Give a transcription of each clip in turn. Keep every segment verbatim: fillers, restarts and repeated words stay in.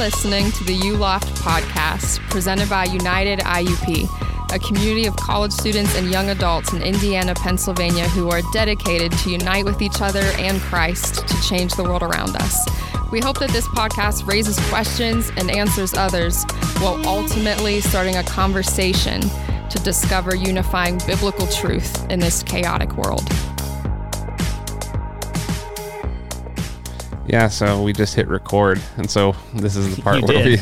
listening to the U-Loft podcast presented by United I U P, a community of college students and young adults in Indiana, Pennsylvania, who are dedicated to unite with each other and Christ to change the world around us. We hope that this podcast raises questions and answers others while ultimately starting a conversation to discover unifying biblical truth in this chaotic world. Yeah, so we just hit record, and so this is the part where, we,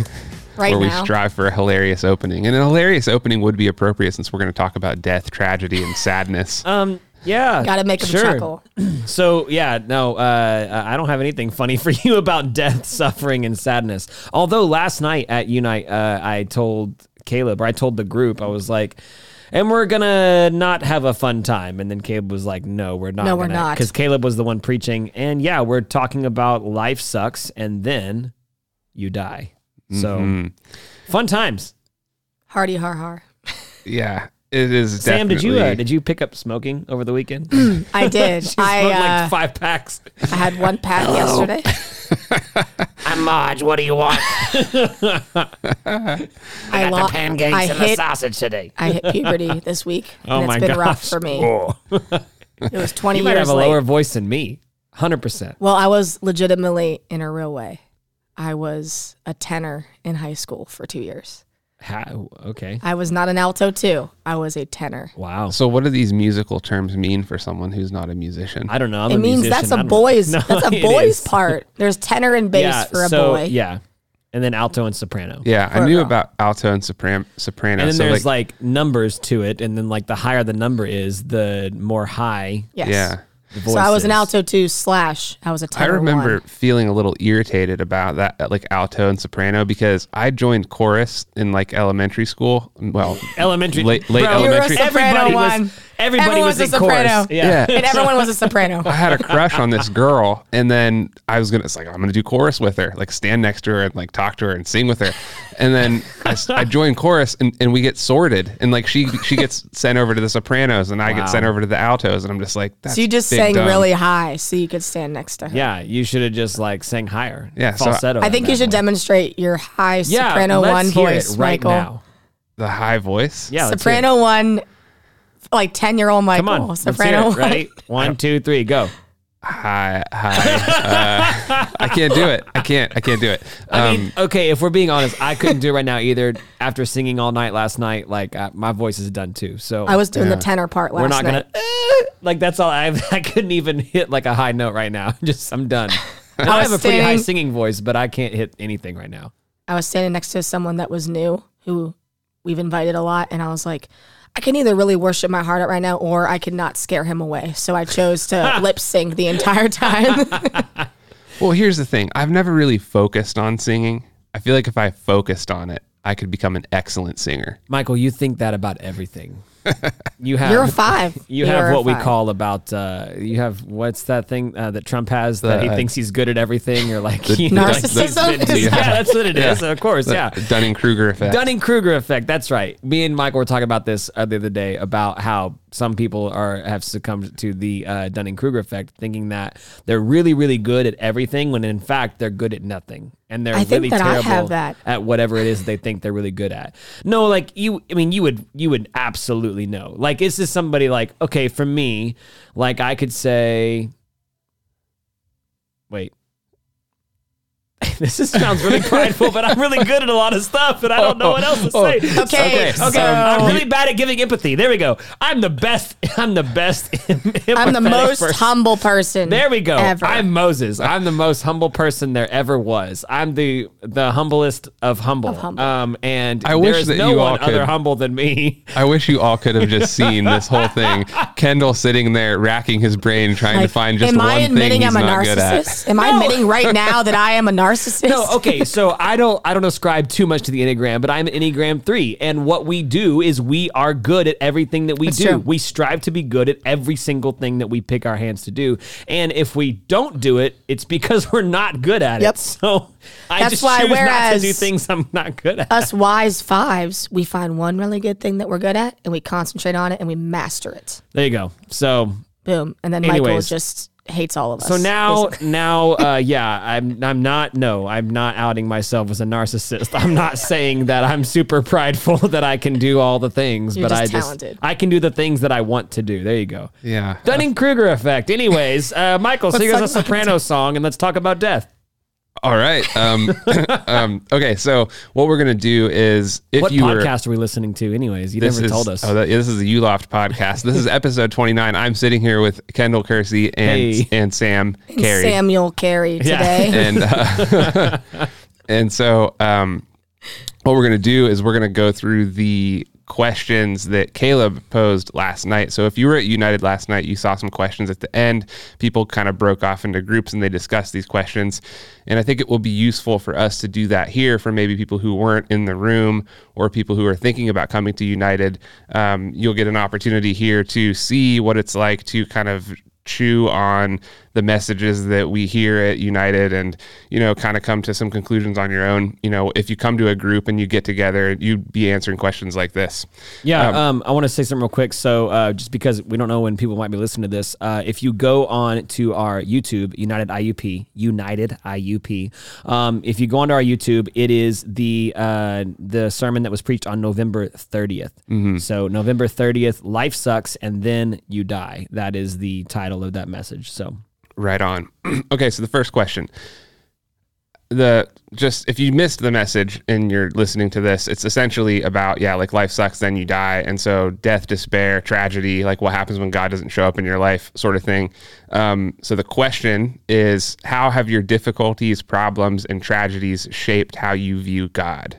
right where we strive for a hilarious opening. And a hilarious opening would be appropriate since we're going to talk about death, tragedy, and sadness. Um, yeah. Got to make them sure. chuckle. So, yeah, no, uh, I don't have anything funny for you about death, suffering, and sadness. Although last night at Unite, uh, I told Caleb, or I told the group, I was like, and we're going to not have a fun time. And then Caleb was like, no, we're not. No, we're gonna. not. Because Caleb was the one preaching. And yeah, we're talking about life sucks and then you die. Mm-hmm. So fun times. Hardy har har. Yeah, it is. Sam, definitely. did you uh, did you pick up smoking over the weekend? Mm, I did. she I smoked uh, like five packs. I had one pack Hello. yesterday. I'm Marge. What do you want? I, I got lo- the pancakes I and hit, the sausage today. I hit puberty this week. Oh, and it's my been gosh. rough for me. Oh. It was twenty you years. You might have late. a lower voice than me. one hundred percent Well, I was legitimately in a real way. I was a tenor in high school for two years. How? Okay. I was not an alto too. I was a tenor. Wow. So what do these musical terms mean for someone who's not a musician? I don't know. I'm it a means musician. that's a boy's no, that's a boy's is. part. There's tenor and bass yeah, for a so, boy. Yeah. And then alto and soprano. Yeah, for I knew about alto and sopran- soprano. And then so there's like, like numbers to it, and then like the higher the number is, the more high. Yes. Yeah. So I was an alto two slash I was a tenor I remember one. feeling a little irritated about that, like alto and soprano, because I joined chorus in like elementary school. Well, elementary, late, late Bro, elementary. You were a everybody one. was, everybody everyone was, was a in soprano. chorus. Yeah. yeah. And everyone was a soprano. I had a crush on this girl, and then I was going to, it's like, I'm going to do chorus with her, like stand next to her and like talk to her and sing with her. And then I, I join chorus and, and we get sorted. And like she, she gets sent over to the sopranos and I wow. get sent over to the altos. And I'm just like, that's so you just sang dumb. really high so you could stand next to her. Yeah, you should have just like sang higher. Yeah, falsetto. So I, I think you should point. demonstrate your high yeah, soprano let's one hear voice it right Michael. now. The high voice? Yeah. Soprano one, like ten year old Michael. Come on. Soprano one. Right? One, two, three, go. Hi, hi. Uh, I can't do it. I can't. I can't do it. Um, I mean, okay, if we're being honest, I couldn't do it right now either. After singing all night last night, like uh, my voice is done too. So I was doing yeah. the tenor part last night. We're not gonna uh, like that's all. I I couldn't even hit like a high note right now. Just I'm done. And I, I have a pretty high singing voice, but I can't hit anything right now. I was standing next to someone that was new, who we've invited a lot, and I was like, I can either really worship my heart out right now, or I could not scare him away. So I chose to lip sync the entire time. Well, here's the thing. I've never really focused on singing. I feel like if I focused on it, I could become an excellent singer. Michael, you think that about everything. You have, You're a five. You You're have what we call about, uh, you have, what's that thing uh, that Trump has that the, he thinks he's good at everything? You're like, the, you know, narcissism? Like, yeah, that's what it yeah. is. Of course, the, yeah. Dunning-Kruger effect. Dunning-Kruger effect. That's right. Me and Michael were talking about this uh, the other day about how some people are have succumbed to the uh, Dunning-Kruger effect, thinking that they're really, really good at everything when in fact they're good at nothing. And they're I really terrible at whatever it is they think they're really good at. No, like you, I mean, you would, you would absolutely no. Like, is this somebody like, okay, for me, like I could say, wait, this is, sounds really prideful, but I'm really good at a lot of stuff and I don't know what else to say. Okay. Okay. okay. So, I'm really bad at giving empathy. There we go. I'm the best. I'm the best. I'm the most person. humble person. There we go. Ever. I'm Moses. I'm the most humble person there ever was. I'm the, the humblest of humble. Of humble. Um, and I wish there is that no you one all could, other humble than me. I wish you all could have just seen this whole thing. Kendall sitting there racking his brain, trying like, to find just one I thing he's I'm not good at. Am no. I admitting right now that I am a narcissist? Narcissist. No, okay, so I don't I don't ascribe too much to the Enneagram, but I'm Enneagram three, and what we do is we are good at everything that we That's do. True. We strive to be good at every single thing that we pick our hands to do, and if we don't do it, it's because we're not good at yep. it. So I That's just why, choose not to do things I'm not good at. Us wise fives, we find one really good thing that we're good at, and we concentrate on it, and we master it. There you go. So boom, and then Anyways. Michael just hates all of us. So now, basically. now, uh, yeah, I'm, I'm not, no, I'm not outing myself as a narcissist. I'm not saying that I'm super prideful that I can do all the things, You're but just I just, talented. I can do the things that I want to do. There you go. Yeah. Dunning-Kruger effect. Anyways, uh, Michael, sing us a Soprano song and let's talk about death. All right. Um, um, okay. So what we're going to do is if what you What podcast were, are we listening to anyways? You never is, told us. Oh, that, this is the U-Loft podcast. This is episode twenty-nine. I'm sitting here with Kendall Kersey and, hey. and Sam and Carey. Samuel Carey today. Yeah. And, uh, and so um, what we're going to do is we're going to go through the questions that Caleb posed last night. So if you were at United last night, you saw some questions at the end. People kind of broke off into groups and they discussed these questions. And I think it will be useful for us to do that here for maybe people who weren't in the room or people who are thinking about coming to United. Um, you'll get an opportunity here to see what it's like to kind of chew on the messages that we hear at United and, you know, kind of come to some conclusions on your own. You know, if you come to a group and you get together, you'd be answering questions like this. Yeah. Um, um, I want to say something real quick. So uh, just because we don't know when people might be listening to this, uh, if you go on to our YouTube, United I U P, United I U P, um, if you go onto our YouTube, it is the, uh, the sermon that was preached on November thirtieth. Mm-hmm. So November thirtieth, life sucks and then you die. That is the title of that message. So right on. Okay, so the first question. The just if you missed the message and you're listening to this, it's essentially about, yeah, like life sucks, then you die. And so death, despair, tragedy, like what happens when God doesn't show up in your life sort of thing. Um, so the question is, how have your difficulties, problems, and tragedies shaped how you view God?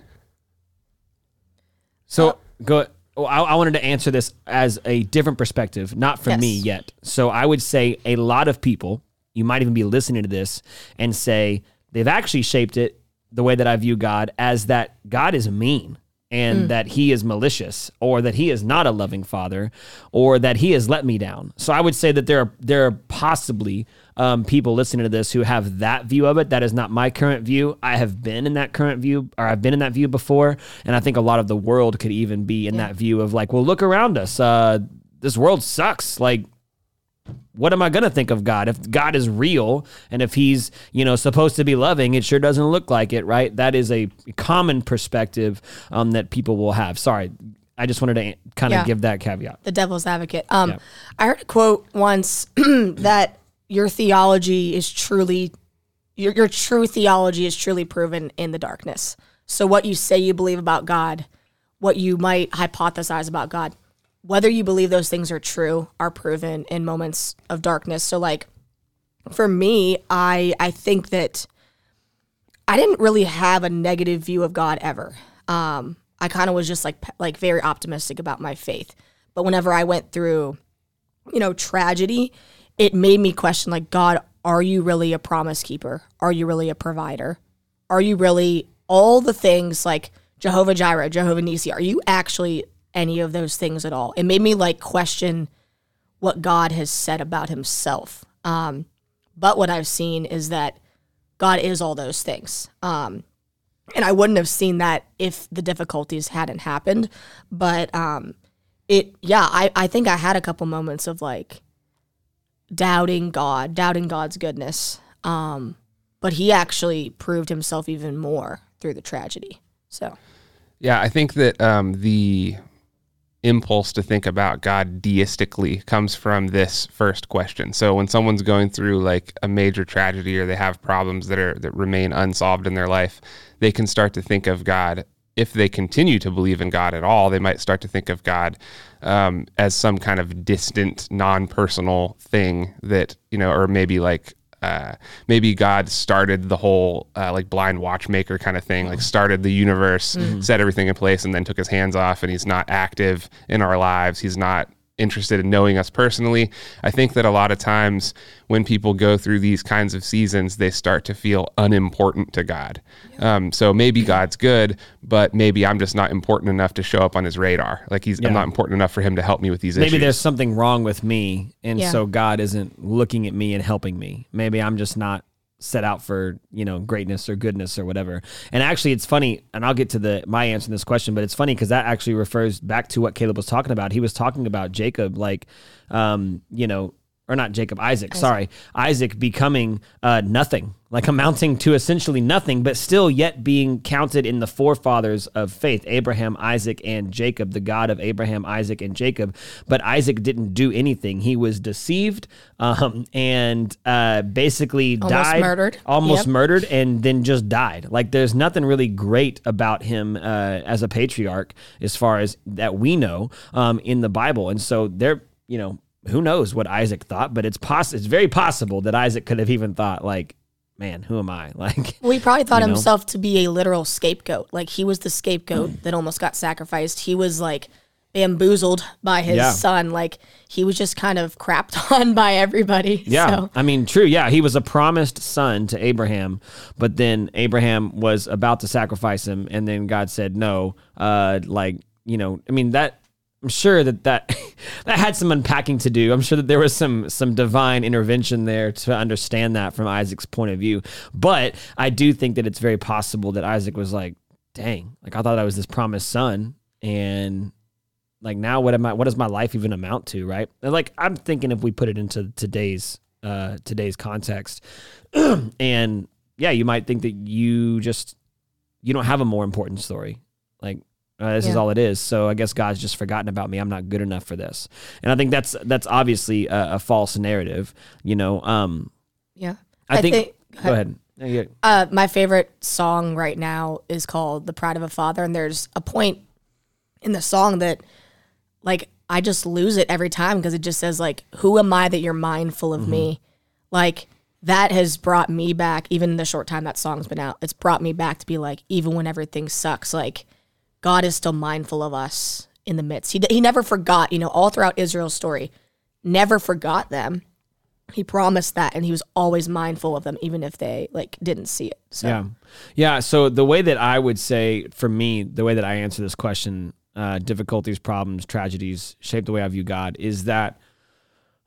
So uh, go I, I wanted to answer this as a different perspective, not from yes. me yet. So I would say a lot of people, you might even be listening to this and say they've actually shaped it the way that I view God as that God is mean and mm. that he is malicious or that he is not a loving father or that he has let me down. So I would say that there are, there are possibly um, people listening to this who have that view of it. That is not my current view. I have been in that current view or I've been in that view before. And I think a lot of the world could even be in yeah. that view of like, well, look around us. Uh, this world sucks. Like, what am I going to think of God? If God is real and if he's, you know, supposed to be loving, it sure doesn't look like it, right? That is a common perspective um, that people will have. Sorry, I just wanted to kind of yeah. give that caveat. The devil's advocate. Um, yeah. I heard a quote once that your theology is truly, your, your true theology is truly proven in the darkness. So what you say you believe about God, what you might hypothesize about God, whether you believe those things are true are proven in moments of darkness. So like for me, I I think that I didn't really have a negative view of God ever. Um, I kind of was just like like very optimistic about my faith. But whenever I went through, you know, tragedy, it made me question like, God, are you really a promise keeper? Are you really a provider? Are you really all the things like Jehovah Jireh, Jehovah Nisi? Are you actually any of those things at all? It made me like question what God has said about himself. Um, but what I've seen is that God is all those things. Um, and I wouldn't have seen that if the difficulties hadn't happened. But um, it, yeah, I, I think I had a couple moments of like doubting God, doubting God's goodness. Um, but he actually proved himself even more through the tragedy. So, yeah, I think that um, the impulse to think about God deistically comes from this first question. So when someone's going through like a major tragedy or they have problems that are that remain unsolved in their life, they can start to think of God. If they continue to believe in God at all, they might start to think of God um, as some kind of distant, non-personal thing that, you know, or maybe like Uh, maybe God started the whole uh, like blind watchmaker kind of thing, like started the universe, mm-hmm. set everything in place and then took his hands off, and he's not active in our lives. He's not interested in knowing us personally. I think that a lot of times when people go through these kinds of seasons, they start to feel unimportant to God. Yeah. Um, so maybe God's good, but maybe I'm just not important enough to show up on his radar. Like he's yeah. I'm not important enough for him to help me with these maybe issues. Maybe there's something wrong with me, and yeah. so God isn't looking at me and helping me. Maybe I'm just not set out for, you know, greatness or goodness or whatever. And actually it's funny, and I'll get to the my answer to this question, but it's funny because that actually refers back to what Caleb was talking about. He was talking about Jacob, like, um, you know, or not Jacob, Isaac, Isaac. sorry, Isaac becoming uh, nothing, like amounting to essentially nothing, but still yet being counted in the forefathers of faith, Abraham, Isaac, and Jacob, the God of Abraham, Isaac, and Jacob. But Isaac didn't do anything. He was deceived um, and uh, basically almost died. Almost murdered. Almost yep. murdered and then just died. Like there's nothing really great about him uh, as a patriarch as far as that we know um, in the Bible. And so they're, you know, who knows what Isaac thought, but it's poss- it's very possible that Isaac could have even thought, like, man, who am I? Like, well, he probably thought himself know? to be a literal scapegoat. Like, he was the scapegoat mm. that almost got sacrificed. He was, like, bamboozled by his yeah. son. Like, he was just kind of crapped on by everybody. Yeah, so. I mean, true, yeah. He was a promised son to Abraham, but then Abraham was about to sacrifice him, and then God said no. Uh, like, you know, I mean, that... I'm sure that that, that had some unpacking to do. I'm sure that there was some some divine intervention there to understand that from Isaac's point of view. But I do think that it's very possible that Isaac was like, dang, like I thought I was this promised son. And like now what am I, what does my life even amount to, right? And like I'm thinking if we put it into today's uh, today's context. And yeah, you might think that you just, you don't have a more important story. Like, Uh, this yeah. is all it is. So I guess God's just forgotten about me. I'm not good enough for this. And I think that's that's obviously a, a false narrative, you know. Um, yeah. I, I think, think... Go ahead. Uh, my favorite song right now is called The Pride of a Father. And there's a point in the song that, like, I just lose it every time because it just says, like, who am I that you're mindful of mm-hmm. me? Like, that has brought me back, even the short time that song's been out, it's brought me back to be like, even when everything sucks, like, God is still mindful of us in the midst. He he never forgot, you know, all throughout Israel's story, never forgot them. He promised that, and he was always mindful of them, even if they, like, didn't see it. So. Yeah. Yeah, so the way that I would say, for me, the way that I answer this question, uh, difficulties, problems, tragedies, shape the way I view God, is that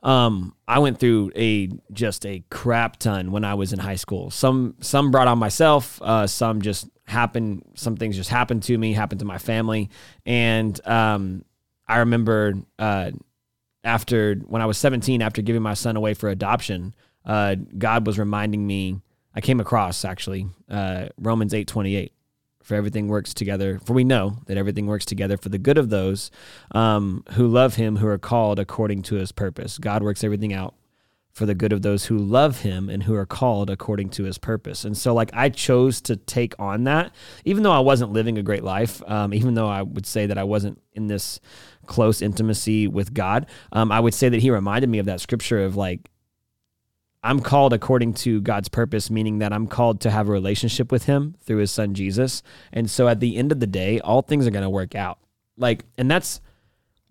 um, I went through a just a crap ton when I was in high school. Some, some brought on myself, uh, some just... happened, some things just happened to me, happened to my family. And um, I remember uh, after, when I was seventeen, after giving my son away for adoption, uh, God was reminding me, I came across actually, uh, Romans eight twenty-eight, for everything works together, for we know that everything works together for the good of those um, who love him, who are called according to his purpose. God works everything out for the good of those who love him and who are called according to his purpose. And so like I chose to take on that, even though I wasn't living a great life, um, even though I would say that I wasn't in this close intimacy with God, um, I would say that he reminded me of that scripture of like, I'm called according to God's purpose, meaning that I'm called to have a relationship with him through his son, Jesus. And so at the end of the day, all things are going to work out. Like, and that's,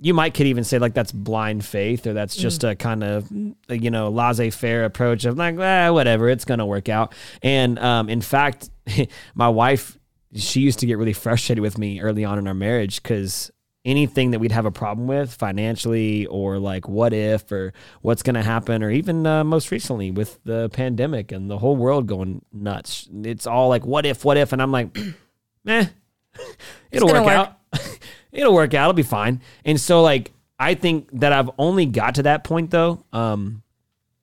you might could even say like that's blind faith or that's just mm. a kind of, you know, laissez-faire approach of like, eh, whatever, it's going to work out. And um, in fact, my wife, she used to get really frustrated with me early on in our marriage because anything that we'd have a problem with financially or like what if or what's going to happen or even uh, most recently with the pandemic and the whole world going nuts. It's all like, what if, what if? And I'm like, eh, it'll work, work out. It'll work out. It'll be fine. And so, like, I think that I've only got to that point, though. Um,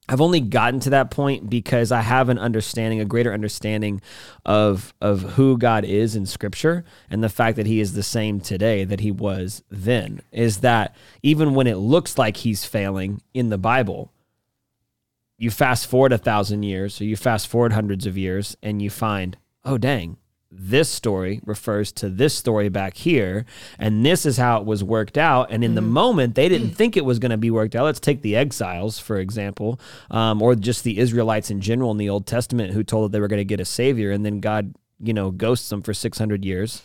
I've only gotten to that point because I have an understanding, a greater understanding of of who God is in Scripture and the fact that he is the same today that he was then, is that even when it looks like he's failing in the Bible, you fast forward a thousand years or you fast forward hundreds of years and you find, oh, dang. This story refers to this story back here, and this is how it was worked out. And in mm-hmm. the moment, they didn't think it was going to be worked out. Let's take the exiles, for example, um, or just the Israelites in general in the Old Testament who told that they were going to get a savior, and then God, you know, ghosts them for six hundred years.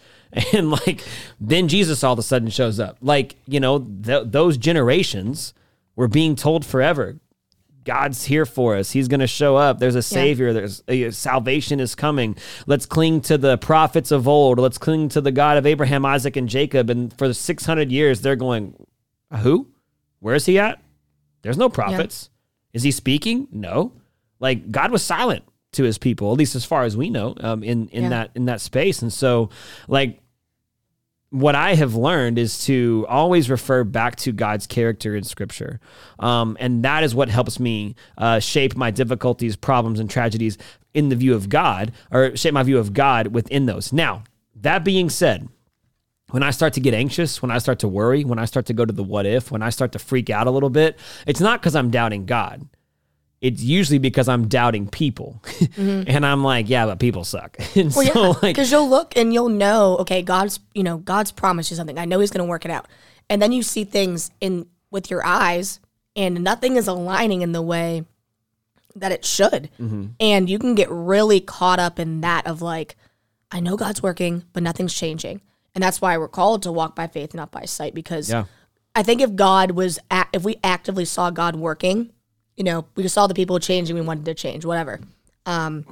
And, like, then Jesus all of a sudden shows up. Like, you know, th- those generations were being told forever, God's here for us. He's going to show up. There's a savior. Yeah. There's uh, salvation is coming. Let's cling to the prophets of old. Let's cling to the God of Abraham, Isaac, and Jacob. And for the six hundred years, they're going, who? Where is he at? There's no prophets. Yeah. Is he speaking? No. Like God was silent to his people, at least as far as we know, um, in, in yeah. that, in that space. And so like, what I have learned is to always refer back to God's character in Scripture. Um, and that is what helps me uh, shape my difficulties, problems, and tragedies in the view of God, or shape my view of God within those. Now, that being said, when I start to get anxious, when I start to worry, when I start to go to the what if, when I start to freak out a little bit, it's not because I'm doubting God. It's usually because I'm doubting people. Mm-hmm. And I'm like, yeah, but people suck. And well, so, yeah, like, because you'll look and you'll know, okay, God's, you know, God's promised you something. I know he's going to work it out. And then you see things in with your eyes and nothing is aligning in the way that it should. Mm-hmm. And you can get really caught up in that of like, I know God's working, but nothing's changing. And that's why we're called to walk by faith, not by sight, because yeah. I think if God was, if we actively saw God working, you know, we just saw the people changing, we wanted to change, whatever, um,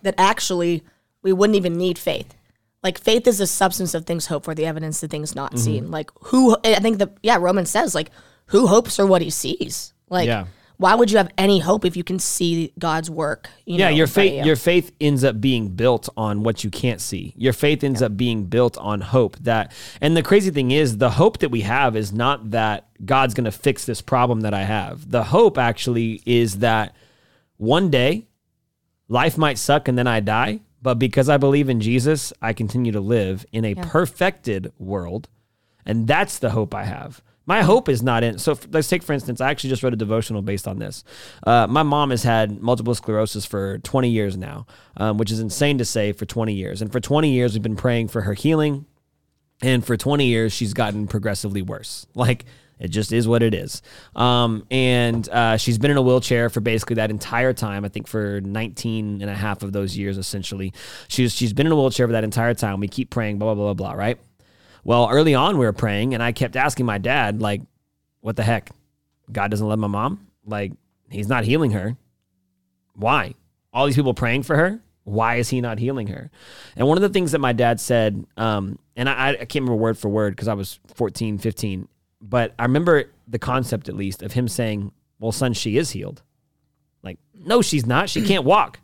that actually we wouldn't even need faith. Like faith is the substance of things hoped for, the evidence of things not mm-hmm. seen. Like who, I think the, yeah, Romans says like, who hopes for what he sees? Like, yeah. Why would you have any hope if you can see God's work? You yeah, know, your faith you. your faith ends up being built on what you can't see. Your faith ends yeah. up being built on hope. That, and the crazy thing is, the hope that we have is not that God's going to fix this problem that I have. The hope actually is that one day life might suck and then I die, but because I believe in Jesus, I continue to live in a yeah. perfected world, and that's the hope I have. My hope is not in, so let's take, for instance, I actually just wrote a devotional based on this. Uh, my mom has had multiple sclerosis for twenty years now, um, which is insane to say for twenty years. And for twenty years, we've been praying for her healing. And for twenty years, she's gotten progressively worse. Like, it just is what it is. Um, and uh, she's been in a wheelchair for basically that entire time, I think for nineteen and a half of those years, essentially. She's She's been in a wheelchair for that entire time. We keep praying, blah, blah, blah, blah, blah, right? Well, early on we were praying and I kept asking my dad, like, what the heck? God doesn't love my mom? Like, he's not healing her. Why? All these people praying for her? Why is he not healing her? And one of the things that my dad said, um, and I, I can't remember word for word because I was fourteen, fifteen, but I remember the concept at least of him saying, well, son, she is healed. Like, no, she's not. She can't walk.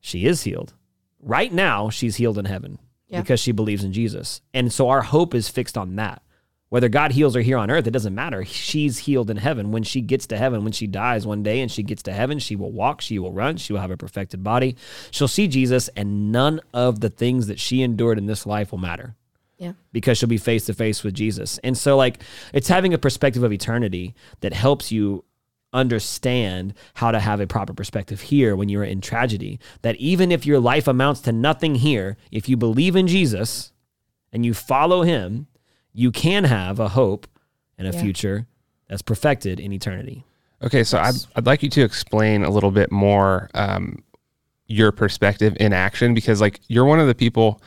She is healed. Right now, she's healed in heaven. Yeah. Because she believes in Jesus. And so our hope is fixed on that. Whether God heals her here on earth, it doesn't matter. She's healed in heaven. When she gets to heaven, when she dies one day and she gets to heaven, she will walk, she will run, she will have a perfected body. She'll see Jesus, and none of the things that she endured in this life will matter. Yeah. Because she'll be face to face with Jesus. And so, like, it's having a perspective of eternity that helps you understand how to have a proper perspective here when you're in tragedy, that even if your life amounts to nothing here, if you believe in Jesus and you follow him, you can have a hope and a yeah. future that's perfected in eternity. Okay. So yes. I'd, I'd like you to explain a little bit more um, your perspective in action, because like you're one of the people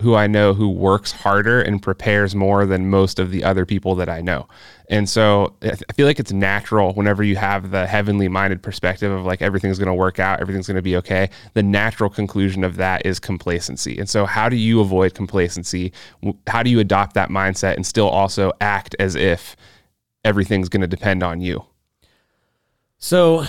who I know who works harder and prepares more than most of the other people that I know. And so I feel like it's natural whenever you have the heavenly minded perspective of like, everything's going to work out, everything's going to be okay. The natural conclusion of that is complacency. And so how do you avoid complacency? How do you adopt that mindset and still also act as if everything's going to depend on you? So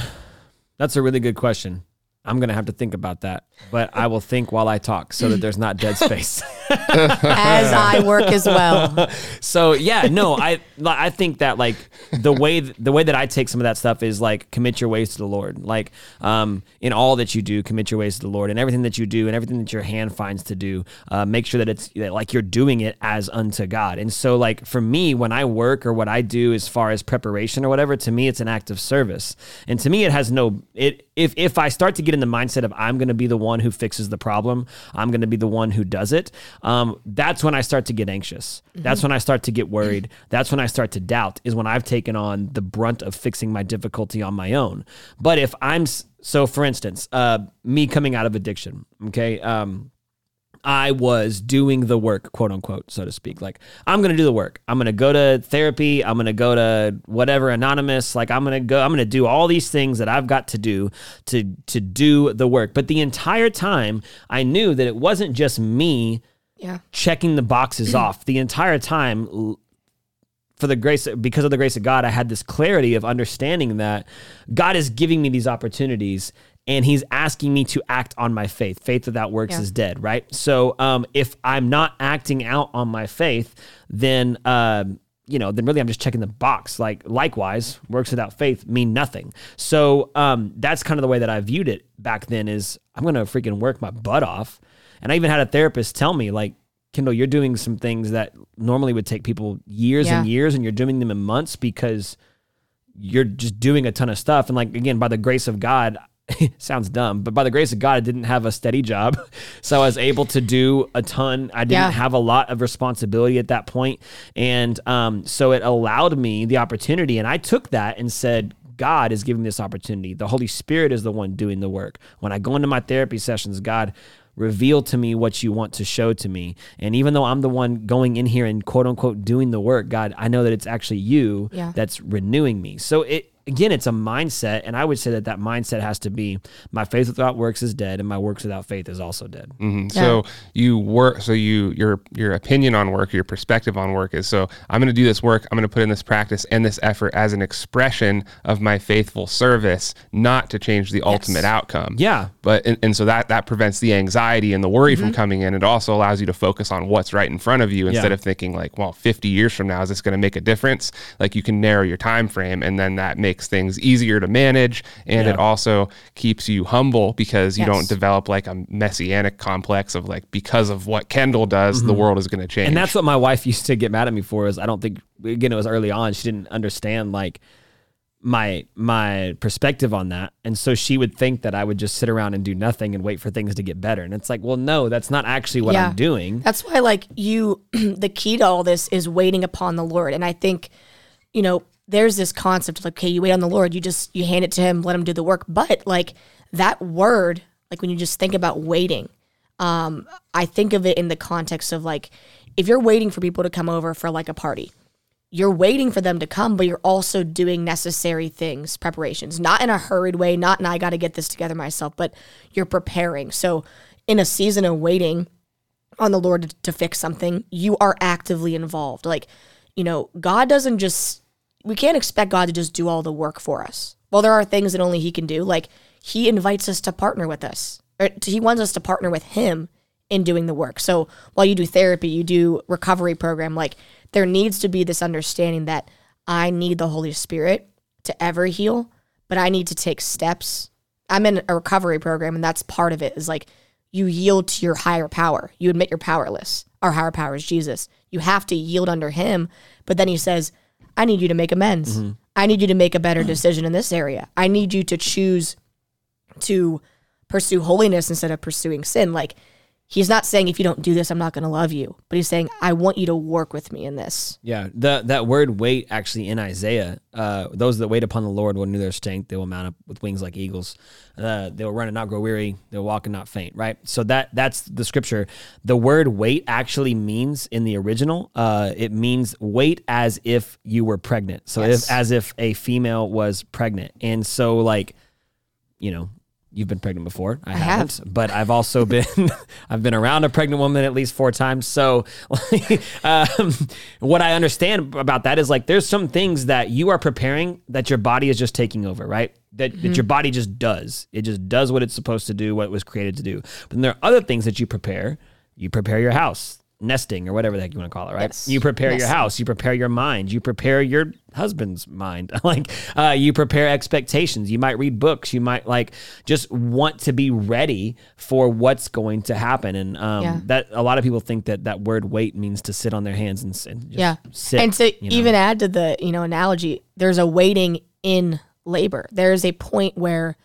that's a really good question. I'm going to have to think about that, but I will think while I talk so that there's not dead space. As I work as well. So yeah, no, I I think that like the way the way that I take some of that stuff is like, commit your ways to the Lord. Like um, in all that you do, commit your ways to the Lord, and everything that you do and everything that your hand finds to do, uh, make sure that it's that, like you're doing it as unto God. And so like for me, when I work or what I do as far as preparation or whatever, to me, it's an act of service. And to me, it has no, it if if I start to get in the mindset of I'm going to be the one who fixes the problem, I'm going to be the one who does it, um, that's when I start to get anxious. Mm-hmm. That's when I start to get worried. That's when I start to doubt, is when I've taken on the brunt of fixing my difficulty on my own. But if I'm, so for instance, uh, me coming out of addiction, okay, um, I was doing the work, quote unquote, so to speak. Like, I'm going to do the work. I'm going to go to therapy. I'm going to go to whatever, anonymous. Like, I'm going to go, I'm going to do all these things that I've got to do to, to do the work. But the entire time I knew that it wasn't just me yeah. checking the boxes off. The entire time, for the grace, because of the grace of God, I had this clarity of understanding that God is giving me these opportunities and he's asking me to act on my faith. Faith without works yeah. is dead, right? So um, if I'm not acting out on my faith, then uh, you know, then really I'm just checking the box. Like likewise, works without faith mean nothing. So um, that's kind of the way that I viewed it back then is I'm going to freaking work my butt off. And I even had a therapist tell me like, Kendall, you're doing some things that normally would take people years yeah. and years, and you're doing them in months because you're just doing a ton of stuff. And like, again, by the grace of God, it sounds dumb, but by the grace of God, I didn't have a steady job. So I was able to do a ton. I didn't yeah. have a lot of responsibility at that point. And um, so it allowed me the opportunity. And I took that and said, God is giving me this opportunity. The Holy Spirit is the one doing the work. When I go into my therapy sessions, God, reveal to me what you want to show to me. And even though I'm the one going in here and quote unquote doing the work, God, I know that it's actually you yeah. that's renewing me. So it, again, it's a mindset. And I would say that that mindset has to be my faith without works is dead. And my works without faith is also dead. Mm-hmm. Yeah. So you work, so you, your, your opinion on work, your perspective on work is, so I'm going to do this work. I'm going to put in this practice and this effort as an expression of my faithful service, not to change the yes. ultimate outcome. Yeah. But, and, and so that, that prevents the anxiety and the worry mm-hmm. from coming in. It also allows you to focus on what's right in front of you instead yeah. of thinking like, well, fifty years from now, is this going to make a difference? Like you can narrow your time frame, and then that makes makes things easier to manage. And yeah. it also keeps you humble because you yes. don't develop like a messianic complex of like, because of what Kendall does, mm-hmm. the world is going to change. And that's what my wife used to get mad at me for is I don't think, again, it was early on. She didn't understand like my, my perspective on that. And so she would think that I would just sit around and do nothing and wait for things to get better. And it's like, well, no, that's not actually what yeah. I'm doing. That's why like you, the key to all this is waiting upon the Lord. And I think, you know, there's this concept like, okay, you wait on the Lord, you just, you hand it to him, let him do the work. But like that word, like when you just think about waiting, um, I think of it in the context of like, if you're waiting for people to come over for like a party, you're waiting for them to come, but you're also doing necessary things, preparations, not in a hurried way, not in I got to get this together myself, but you're preparing. So in a season of waiting on the Lord to, to fix something, you are actively involved. Like, you know, God doesn't just, we can't expect God to just do all the work for us. Well, there are things that only he can do. Like he invites us to partner with us. Or he wants us to partner with him in doing the work. So while you do therapy, you do recovery program, like there needs to be this understanding that I need the Holy Spirit to ever heal, but I need to take steps. I'm in a recovery program, and that's part of it is like you yield to your higher power. You admit you're powerless. Our higher power is Jesus. You have to yield under him. But then he says, I need you to make amends. Mm-hmm. I need you to make a better decision in this area. I need you to choose to pursue holiness instead of pursuing sin. Like he's not saying, if you don't do this, I'm not going to love you, but he's saying, I want you to work with me in this. Yeah. The, that word wait actually in Isaiah, uh, those that wait upon the Lord will renew their strength. They will mount up with wings like eagles. Uh, they will run and not grow weary. They'll walk and not faint. Right. So that that's the scripture. The word wait actually means in the original, uh, it means wait as if you were pregnant. So yes. if, as if a female was pregnant. And so like, you know, you've been pregnant before. I, I haven't, have. But I've also been, I've been around a pregnant woman at least four times. So um, what I understand about that is like, there's some things that you are preparing that your body is just taking over, right? That, mm-hmm. that your body just does. It just does what it's supposed to do, what it was created to do. But then there are other things that you prepare. You prepare your house. Nesting or whatever the heck you want to call it, right? Yes. You prepare Nesting. Your house, you prepare your mind, you prepare your husband's mind. Like uh, you prepare expectations. You might read books. You might like just want to be ready for what's going to happen. And um, yeah. that a lot of people think that that word wait means to sit on their hands and, and just yeah. sit. And to you know? even add to the you know analogy, there's a waiting in labor. There's a point where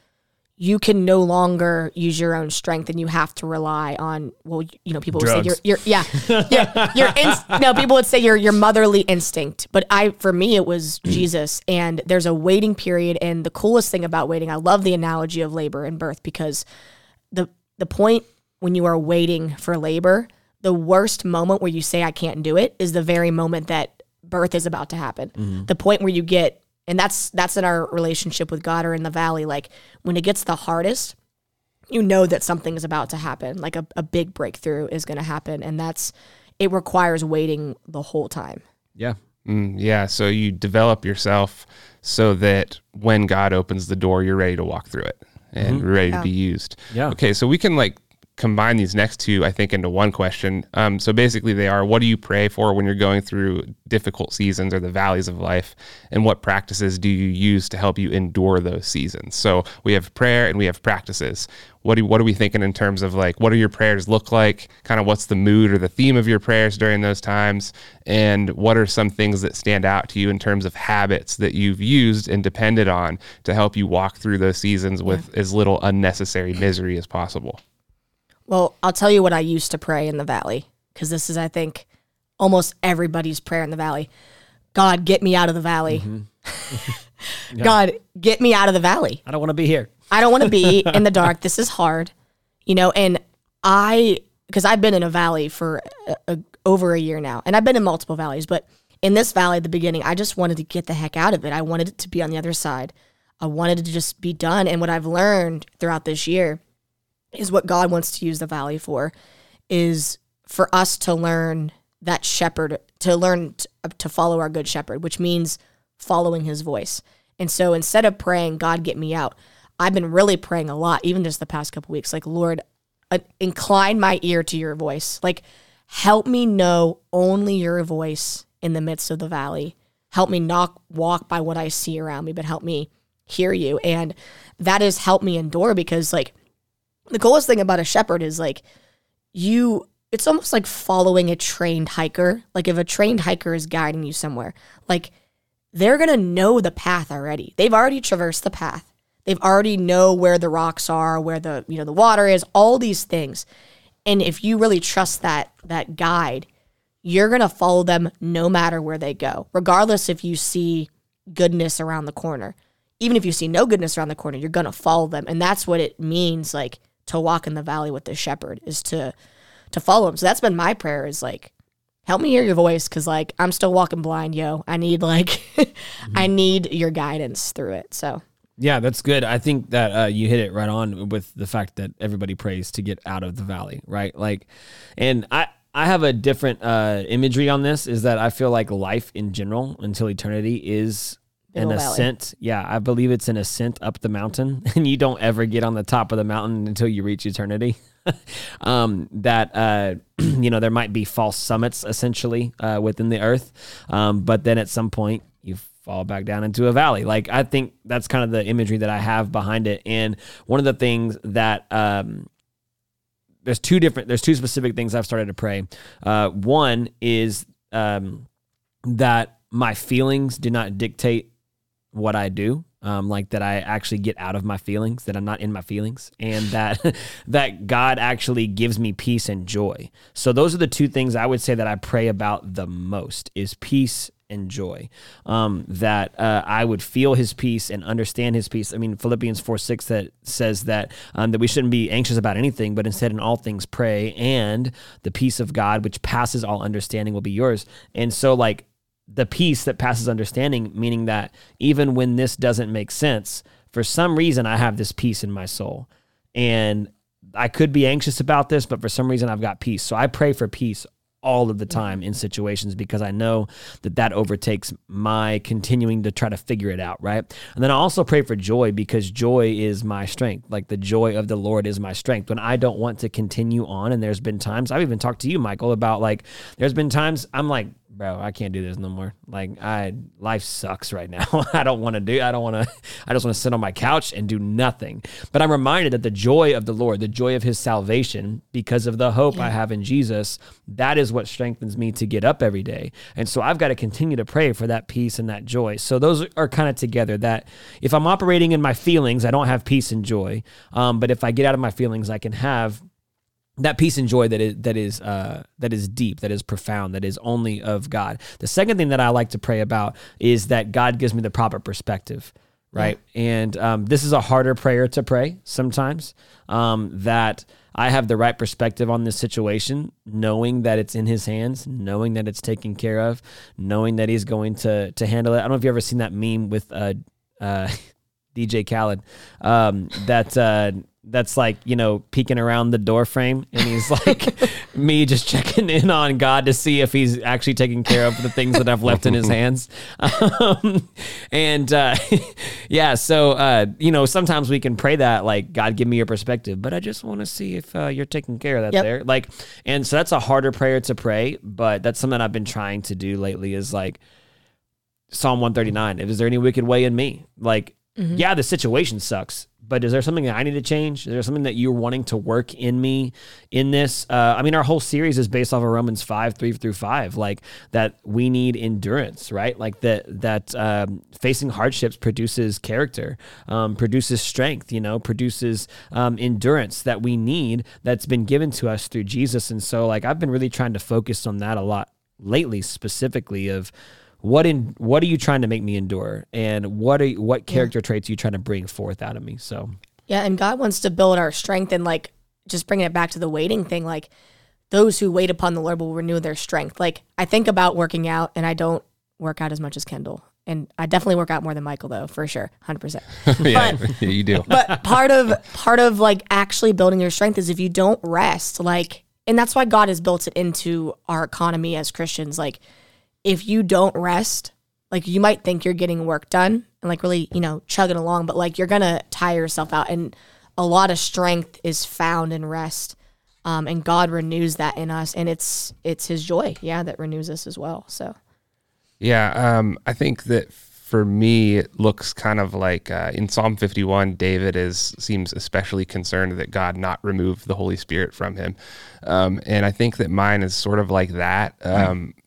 you can no longer use your own strength, and you have to rely on, well, you know, people Drugs. would say your, your yeah, yeah, your, your inst- no, people would say your, your motherly instinct. But I, for me, it was Jesus. And there's a waiting period. And the coolest thing about waiting, I love the analogy of labor and birth, because the, the point when you are waiting for labor, the worst moment where you say, I can't do it, is the very moment that birth is about to happen. Mm-hmm. The point where you get, and that's that's in our relationship with God or in the valley. Like when it gets the hardest, you know that something is about to happen. Like a, a big breakthrough is going to happen. And that's, it requires waiting the whole time. Yeah. Mm, yeah. So you develop yourself so that when God opens the door, you're ready to walk through it. and mm-hmm. ready yeah. to be used. Yeah. Okay, so we can like combine these next two, I think, into one question. Um, so basically they are, what do you pray for when you're going through difficult seasons or the valleys of life? And what practices do you use to help you endure those seasons? So we have prayer and we have practices. What do what are we thinking in terms of like, what do your prayers look like? Kind of what's the mood or the theme of your prayers during those times? And what are some things that stand out to you in terms of habits that you've used and depended on to help you walk through those seasons with yeah. as little unnecessary misery as possible? Well, I'll tell you what I used to pray in the valley, because this is, I think, almost everybody's prayer in the valley. God, get me out of the valley. Mm-hmm. yeah. God, get me out of the valley. I don't want to be here. I don't want to be in the dark. This is hard, you know, and I, because I've been in a valley for a, a, over a year now, and I've been in multiple valleys, but in this valley at the beginning, I just wanted to get the heck out of it. I wanted it to be on the other side. I wanted to just be done. And what I've learned throughout this year is what God wants to use the valley for, is for us to learn that shepherd, to learn t- to follow our good shepherd, which means following his voice. And so instead of praying, God, get me out, I've been really praying a lot, even just the past couple weeks, like, Lord, uh, incline my ear to your voice. Like, help me know only your voice in the midst of the valley. Help me not walk by what I see around me, but help me hear you. And that has helped me endure, because like, the coolest thing about a shepherd is like you, it's almost like following a trained hiker. Like if a trained hiker is guiding you somewhere, like they're going to know the path already. They've already traversed the path. They've already know where the rocks are, where the, you know, the water is, all these things. And if you really trust that, that guide, you're going to follow them no matter where they go, regardless if you see goodness around the corner. Even if you see no goodness around the corner, you're going to follow them. And that's what it means, like, to walk in the valley with the shepherd, is to to follow him. So that's been my prayer, is like, help me hear your voice, because like I'm still walking blind, yo. I need like mm-hmm. I need your guidance through it. So yeah, that's good. I think that uh, you hit it right on with the fact that everybody prays to get out of the valley, right? Like, and I I have a different uh, imagery on this, is that I feel like life in general until eternity is an ascent. Yeah, I believe it's an ascent up the mountain, and you don't ever get on the top of the mountain until you reach eternity. um, that, uh, you know, there might be false summits essentially uh, within the earth. Um, but then at some point you fall back down into a valley. Like, I think that's kind of the imagery that I have behind it. And one of the things that, um, there's two different, there's two specific things I've started to pray. Uh, one is um, that my feelings do not dictate what I do, um, like that I actually get out of my feelings, that I'm not in my feelings, and that that God actually gives me peace and joy. So those are the two things I would say that I pray about the most, is peace and joy, um, that uh, I would feel his peace and understand his peace. I mean, Philippians four six that says that um, that we shouldn't be anxious about anything, but instead in all things pray, and the peace of God, which passes all understanding, will be yours. And so like, the peace that passes understanding, meaning that even when this doesn't make sense, for some reason I have this peace in my soul, and I could be anxious about this, but for some reason I've got peace. So I pray for peace all of the time in situations, because I know that that overtakes my continuing to try to figure it out, right? And then I also pray for joy, because joy is my strength. Like, the joy of the Lord is my strength. When I don't want to continue on, and there's been times, I've even talked to you, Michael, about like, there's been times I'm like, bro, I can't do this no more. Like, I, life sucks right now. I don't want to do, I don't want to, I just want to sit on my couch and do nothing. But I'm reminded that the joy of the Lord, the joy of his salvation, because of the hope yeah. I have in Jesus, that is what strengthens me to get up every day. And so I've got to continue to pray for that peace and that joy. So those are kind of together, that if I'm operating in my feelings, I don't have peace and joy. Um, but if I get out of my feelings, I can have that peace and joy that is that is uh, that is deep, that is profound, that is only of God. The second thing that I like to pray about is that God gives me the proper perspective, right? Yeah. And um, this is a harder prayer to pray sometimes, um, that I have the right perspective on this situation, knowing that it's in his hands, knowing that it's taken care of, knowing that he's going to to handle it. I don't know if you've ever seen that meme with uh, uh, D J Khaled, um, that... Uh, that's like, you know, peeking around the door frame, and he's like me just checking in on God to see if he's actually taking care of the things that I've left in his hands. Um, and uh, yeah, so, uh, you know, sometimes we can pray that, like, God, give me your perspective, but I just want to see if uh, you're taking care of that yep. there. Like, and so that's a harder prayer to pray, but that's something I've been trying to do lately is like Psalm one thirty-nine. Is there any wicked way in me? Like, mm-hmm. yeah, the situation sucks. But is there something that I need to change? Is there something that you're wanting to work in me in this? Uh, I mean, our whole series is based off of Romans five, three through five, like that we need endurance, right? Like that that um, facing hardships produces character, um, produces strength, you know, produces um, endurance that we need that's been given to us through Jesus. And so like I've been really trying to focus on that a lot lately, specifically of, What in what are you trying to make me endure, and what are what character yeah. traits are you trying to bring forth out of me? So yeah, and God wants to build our strength, and like just bringing it back to the waiting thing, like those who wait upon the Lord will renew their strength. Like I think about working out, and I don't work out as much as Kendall, and I definitely work out more than Michael though, for sure, one hundred percent. Yeah, but, you do. But part of part of like actually building your strength is if you don't rest, like, and that's why God has built it into our economy as Christians, like. If you don't rest, like you might think you're getting work done and like really, you know, chugging along, but like you're going to tire yourself out. And a lot of strength is found in rest. Um, and God renews that in us. And it's it's his joy, yeah, that renews us as well. So, yeah, um, I think that for me, it looks kind of like uh, in Psalm fifty-one, David is seems especially concerned that God not remove the Holy Spirit from him. Um, and I think that mine is sort of like that. Um right.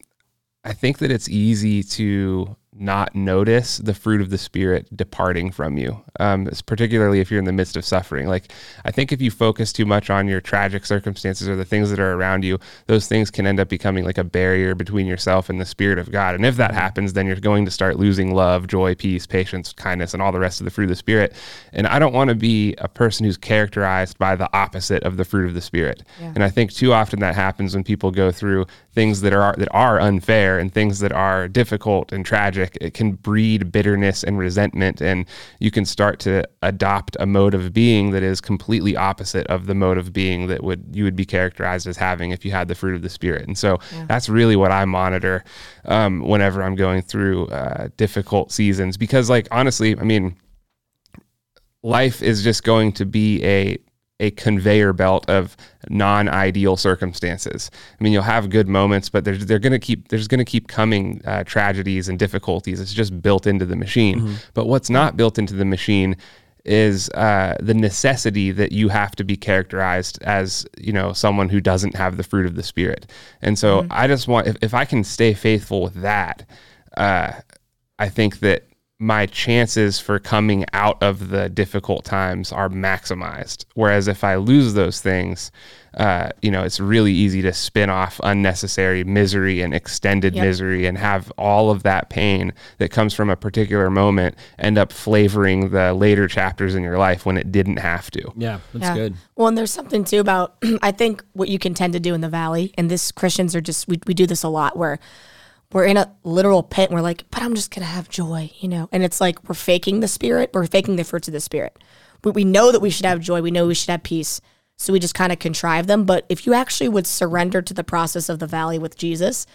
I think that it's easy to not notice the fruit of the Spirit departing from you, um, particularly if you're in the midst of suffering. Like, I think if you focus too much on your tragic circumstances or the things that are around you, those things can end up becoming like a barrier between yourself and the Spirit of God. And if that happens, then you're going to start losing love, joy, peace, patience, kindness, and all the rest of the fruit of the Spirit. And I don't want to be a person who's characterized by the opposite of the fruit of the Spirit. Yeah. And I think too often that happens when people go through things that are that are unfair and things that are difficult and tragic. It can breed bitterness and resentment, and you can start to adopt a mode of being that is completely opposite of the mode of being that would you would be characterized as having if you had the fruit of the Spirit. And so yeah. that's really what I monitor um, whenever I'm going through uh, difficult seasons, because like honestly, I mean, life is just going to be a a conveyor belt of non-ideal circumstances. I mean, you'll have good moments, but there's, they're going to keep, there's going to keep coming uh, tragedies and difficulties. It's just built into the machine. Mm-hmm. But what's not built into the machine is uh, the necessity that you have to be characterized as, you know, someone who doesn't have the fruit of the Spirit. And so mm-hmm. I just want, if, if I can stay faithful with that, uh, I think that my chances for coming out of the difficult times are maximized. Whereas if I lose those things, uh, you know, it's really easy to spin off unnecessary misery and extended yep. misery and have all of that pain that comes from a particular moment end up flavoring the later chapters in your life when it didn't have to. Yeah, that's yeah. good. Well, and there's something too about, I think what you can tend to do in the valley, and this Christians are just, we, we do this a lot where we're in a literal pit and we're like, but I'm just going to have joy, you know? And it's like, we're faking the Spirit. We're faking the fruits of the Spirit. But we know that we should have joy. We know we should have peace. So we just kind of contrive them. But if you actually would surrender to the process of the valley with Jesus,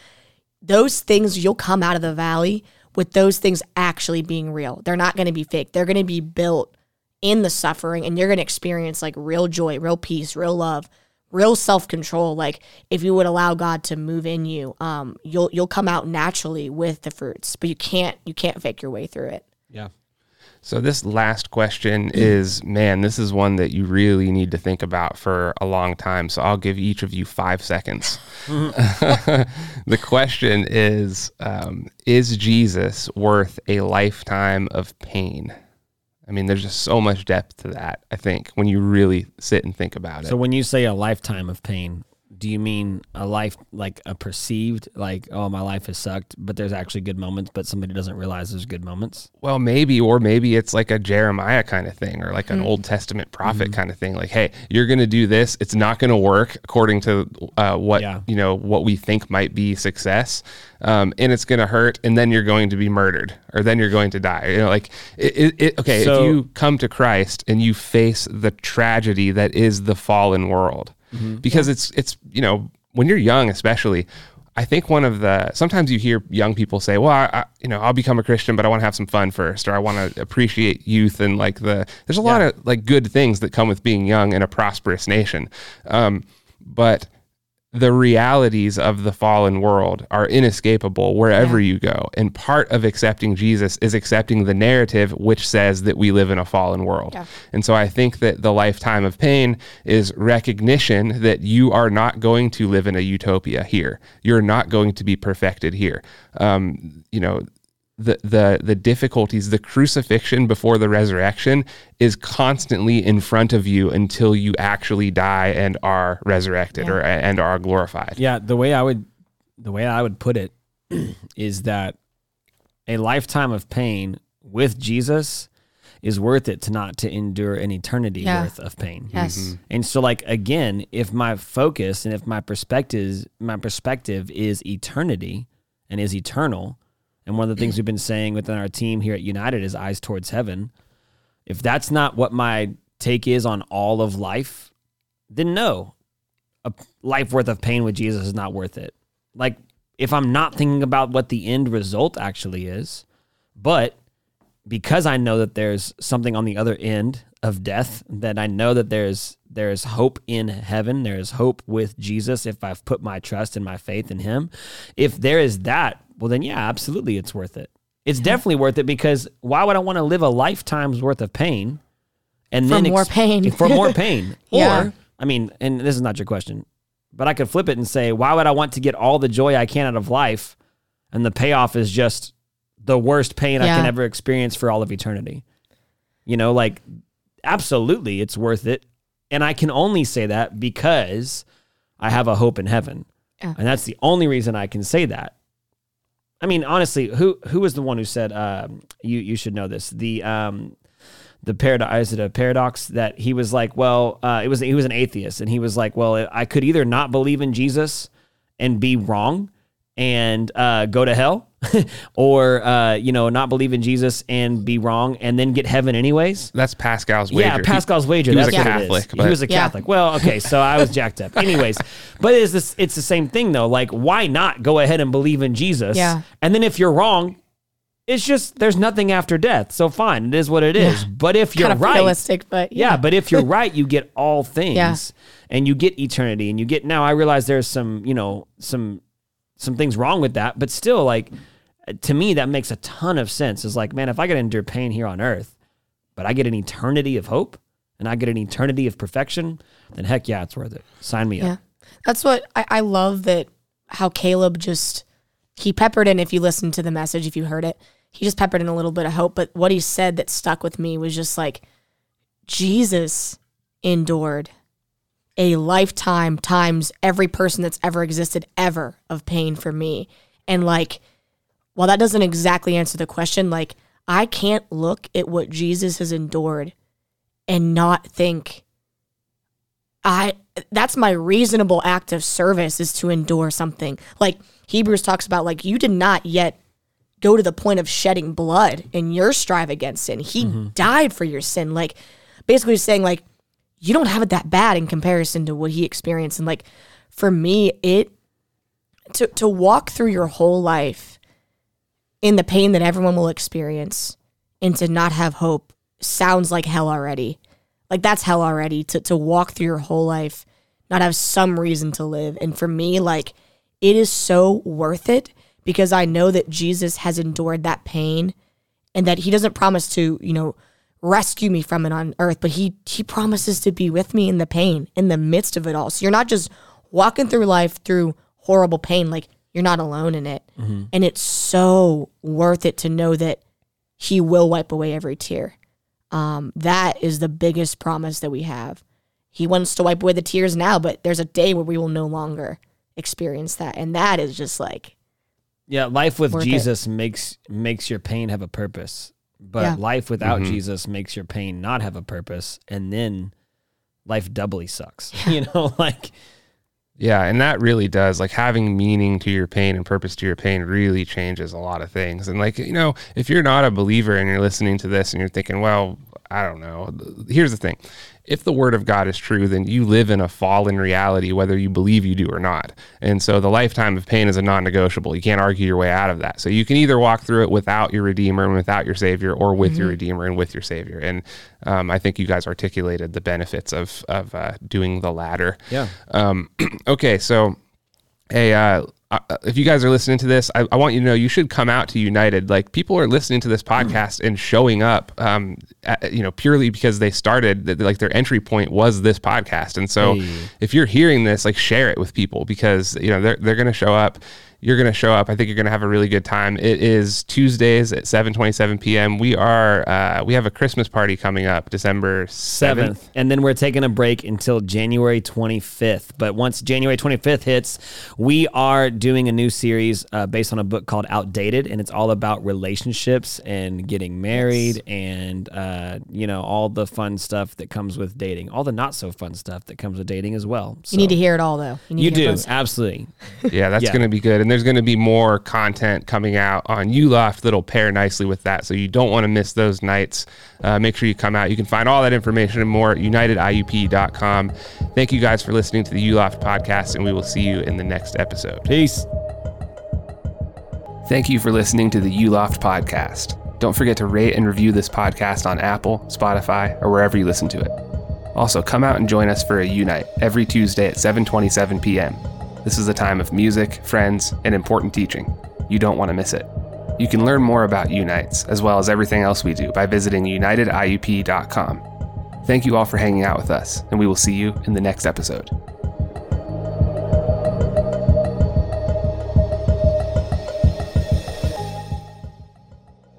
those things, you'll come out of the valley with those things actually being real. They're not going to be fake. They're going to be built in the suffering, and you're going to experience like real joy, real peace, real love, real self-control. Like if you would allow God to move in you, um, you'll you'll come out naturally with the fruits, but you can't you can't fake your way through it. Yeah. So this last question is, man, this is one that you really need to think about for a long time. So I'll give each of you five seconds. The question is, um, is Jesus worth a lifetime of pain? I mean, there's just so much depth to that, I think, when you really sit and think about it. So when you say a lifetime of pain, do you mean a life, like a perceived, like, oh, my life has sucked, but there's actually good moments, but somebody doesn't realize there's good moments? Well, maybe, or maybe it's like a Jeremiah kind of thing, or like mm-hmm. an Old Testament prophet mm-hmm. kind of thing. Like, hey, you're going to do this. It's not going to work according to uh, what, yeah. you know, what we think might be success. Um, and it's going to hurt. And then you're going to be murdered, or then you're going to die. You know, like it, it, it okay. So, if you come to Christ and you face the tragedy that is the fallen world, mm-hmm. because it's, it's, you know, when you're young, especially, I think one of the, sometimes you hear young people say, well, I, I you know, I'll become a Christian, but I want to have some fun first, or I want to appreciate youth. And like the, there's a lot yeah. of like good things that come with being young in a prosperous nation. Um, but the realities of the fallen world are inescapable wherever yeah. you go. And part of accepting Jesus is accepting the narrative, which says that we live in a fallen world. Yeah. And so I think that the lifetime of pain is recognition that you are not going to live in a utopia here. You're not going to be perfected here. Um, you know, the, the, the difficulties, the crucifixion before the resurrection is constantly in front of you until you actually die and are resurrected yeah. or, and are glorified. Yeah. The way I would, the way I would put it is that a lifetime of pain with Jesus is worth it to not to endure an eternity yeah. worth of pain. Yes. Mm-hmm. And so like, again, if my focus and if my perspective, my perspective is eternity and is eternal, and one of the things we've been saying within our team here at United is eyes towards heaven. If that's not what my take is on all of life, then no, a life worth of pain with Jesus is not worth it. Like if I'm not thinking about what the end result actually is, but because I know that there's something on the other end of death, that I know that there's there's hope in heaven, there's hope with Jesus if I've put my trust and my faith in him. If there is that, well, then, yeah, absolutely, it's worth it. It's yeah. definitely worth it, because why would I want to live a lifetime's worth of pain and for then more ex- pain for more pain? yeah. Or, I mean, and this is not your question, but I could flip it and say, why would I want to get all the joy I can out of life, and the payoff is just the worst pain yeah. I can ever experience for all of eternity? You know, like absolutely, it's worth it, and I can only say that because I have a hope in heaven, yeah. and that's the only reason I can say that. I mean, honestly, who who was the one who said uh, you you should know this? The um, the paradox, is it a paradox that he was like, well, uh, it was he was an atheist, and he was like, well, I could either not believe in Jesus and be wrong and uh, go to hell, or uh, you know, not believe in Jesus and be wrong and then get heaven anyways. That's Pascal's wager. Yeah, Pascal's wager. He, he that's was a Catholic. He was a yeah. Catholic. Well, okay, so I was jacked up. Anyways, but it's this, it's the same thing though. Like, why not go ahead and believe in Jesus? Yeah. And then if you're wrong, it's just there's nothing after death. So fine, it is what it is. Yeah. But if you're kind of right, realistic, but yeah. yeah, but if you're right, you get all things, yeah. and you get eternity, and you get. Now I realize there's some, you know, some some things wrong with that, but still, like. To me, that makes a ton of sense. It's like, man, if I get to endure pain here on earth, but I get an eternity of hope and I get an eternity of perfection, then heck yeah, it's worth it. Sign me yeah. up. That's what I, I love that how Caleb just, he peppered in, if you listened to the message, if you heard it, he just peppered in a little bit of hope. But what he said that stuck with me was just like, Jesus endured a lifetime times every person that's ever existed ever of pain for me. And like, while that doesn't exactly answer the question, like I can't look at what Jesus has endured and not think I that's my reasonable act of service is to endure something. Like Hebrews talks about, like you did not yet go to the point of shedding blood in your strive against sin. He mm-hmm. died for your sin. Like basically saying like you don't have it that bad in comparison to what he experienced. And like for me, it to to walk through your whole life in the pain that everyone will experience and to not have hope sounds like hell already. Like that's hell already to, to walk through your whole life, not have some reason to live. And for me, like it is so worth it because I know that Jesus has endured that pain and that he doesn't promise to, you know, rescue me from it on earth, but he, he promises to be with me in the pain, in the midst of it all. So you're not just walking through life through horrible pain. Like you're not alone in it. Mm-hmm. And it's so worth it to know that he will wipe away every tear. Um, that is the biggest promise that we have. He wants to wipe away the tears now, but there's a day where we will no longer experience that. And that is just like... Yeah, life with Jesus it. makes makes your pain have a purpose. But yeah. life without mm-hmm. Jesus makes your pain not have a purpose. And then life doubly sucks. Yeah. You know, like... Yeah, and that really does. Like, having meaning to your pain and purpose to your pain really changes a lot of things. And, like, you know, if you're not a believer and you're listening to this and you're thinking, well, I don't know. Here's the thing. If the word of God is true, then you live in a fallen reality, whether you believe you do or not. And so the lifetime of pain is a non-negotiable. You can't argue your way out of that. So you can either walk through it without your Redeemer and without your Savior, or with mm-hmm. your Redeemer and with your Savior. And um, I think you guys articulated the benefits of of uh, doing the latter. Yeah. Um, okay, so a... Uh, Uh, if you guys are listening to this, I, I want you to know you should come out to United. Like, people are listening to this podcast mm. and showing up, um, at, you know, purely because they started, that, like, their entry point was this podcast. And so hey. if you're hearing this, like, share it with people, because, you know, they're, they're going to show up. You're going to show up. I think you're going to have a really good time. It is Tuesdays at seven twenty-seven p.m. We are, uh, we have a Christmas party coming up December seventh. And then we're taking a break until January twenty-fifth. But once January twenty-fifth hits, we are doing a new series uh, based on a book called Outdated. And it's all about relationships and getting married yes. and, uh, you know, all the fun stuff that comes with dating, all the not so fun stuff that comes with dating as well. So, you need to hear it all, though. You, need you to do. Absolutely. Yeah, that's yeah. going to be good. And there's going to be more content coming out on U-Loft that'll pair nicely with that. So you don't want to miss those nights. Uh, make sure you come out. You can find all that information and more at united I U P dot com. Thank you guys for listening to the U-Loft podcast, and we will see you in the next episode. Peace. Thank you for listening to the U-Loft podcast. Don't forget to rate and review this podcast on Apple, Spotify, or wherever you listen to it. Also, come out and join us for a Unite every Tuesday at seven twenty-seven p.m. This is a time of music, friends, and important teaching. You don't want to miss it. You can learn more about Unites, as well as everything else we do, by visiting united I U P dot com. Thank you all for hanging out with us, and we will see you in the next episode.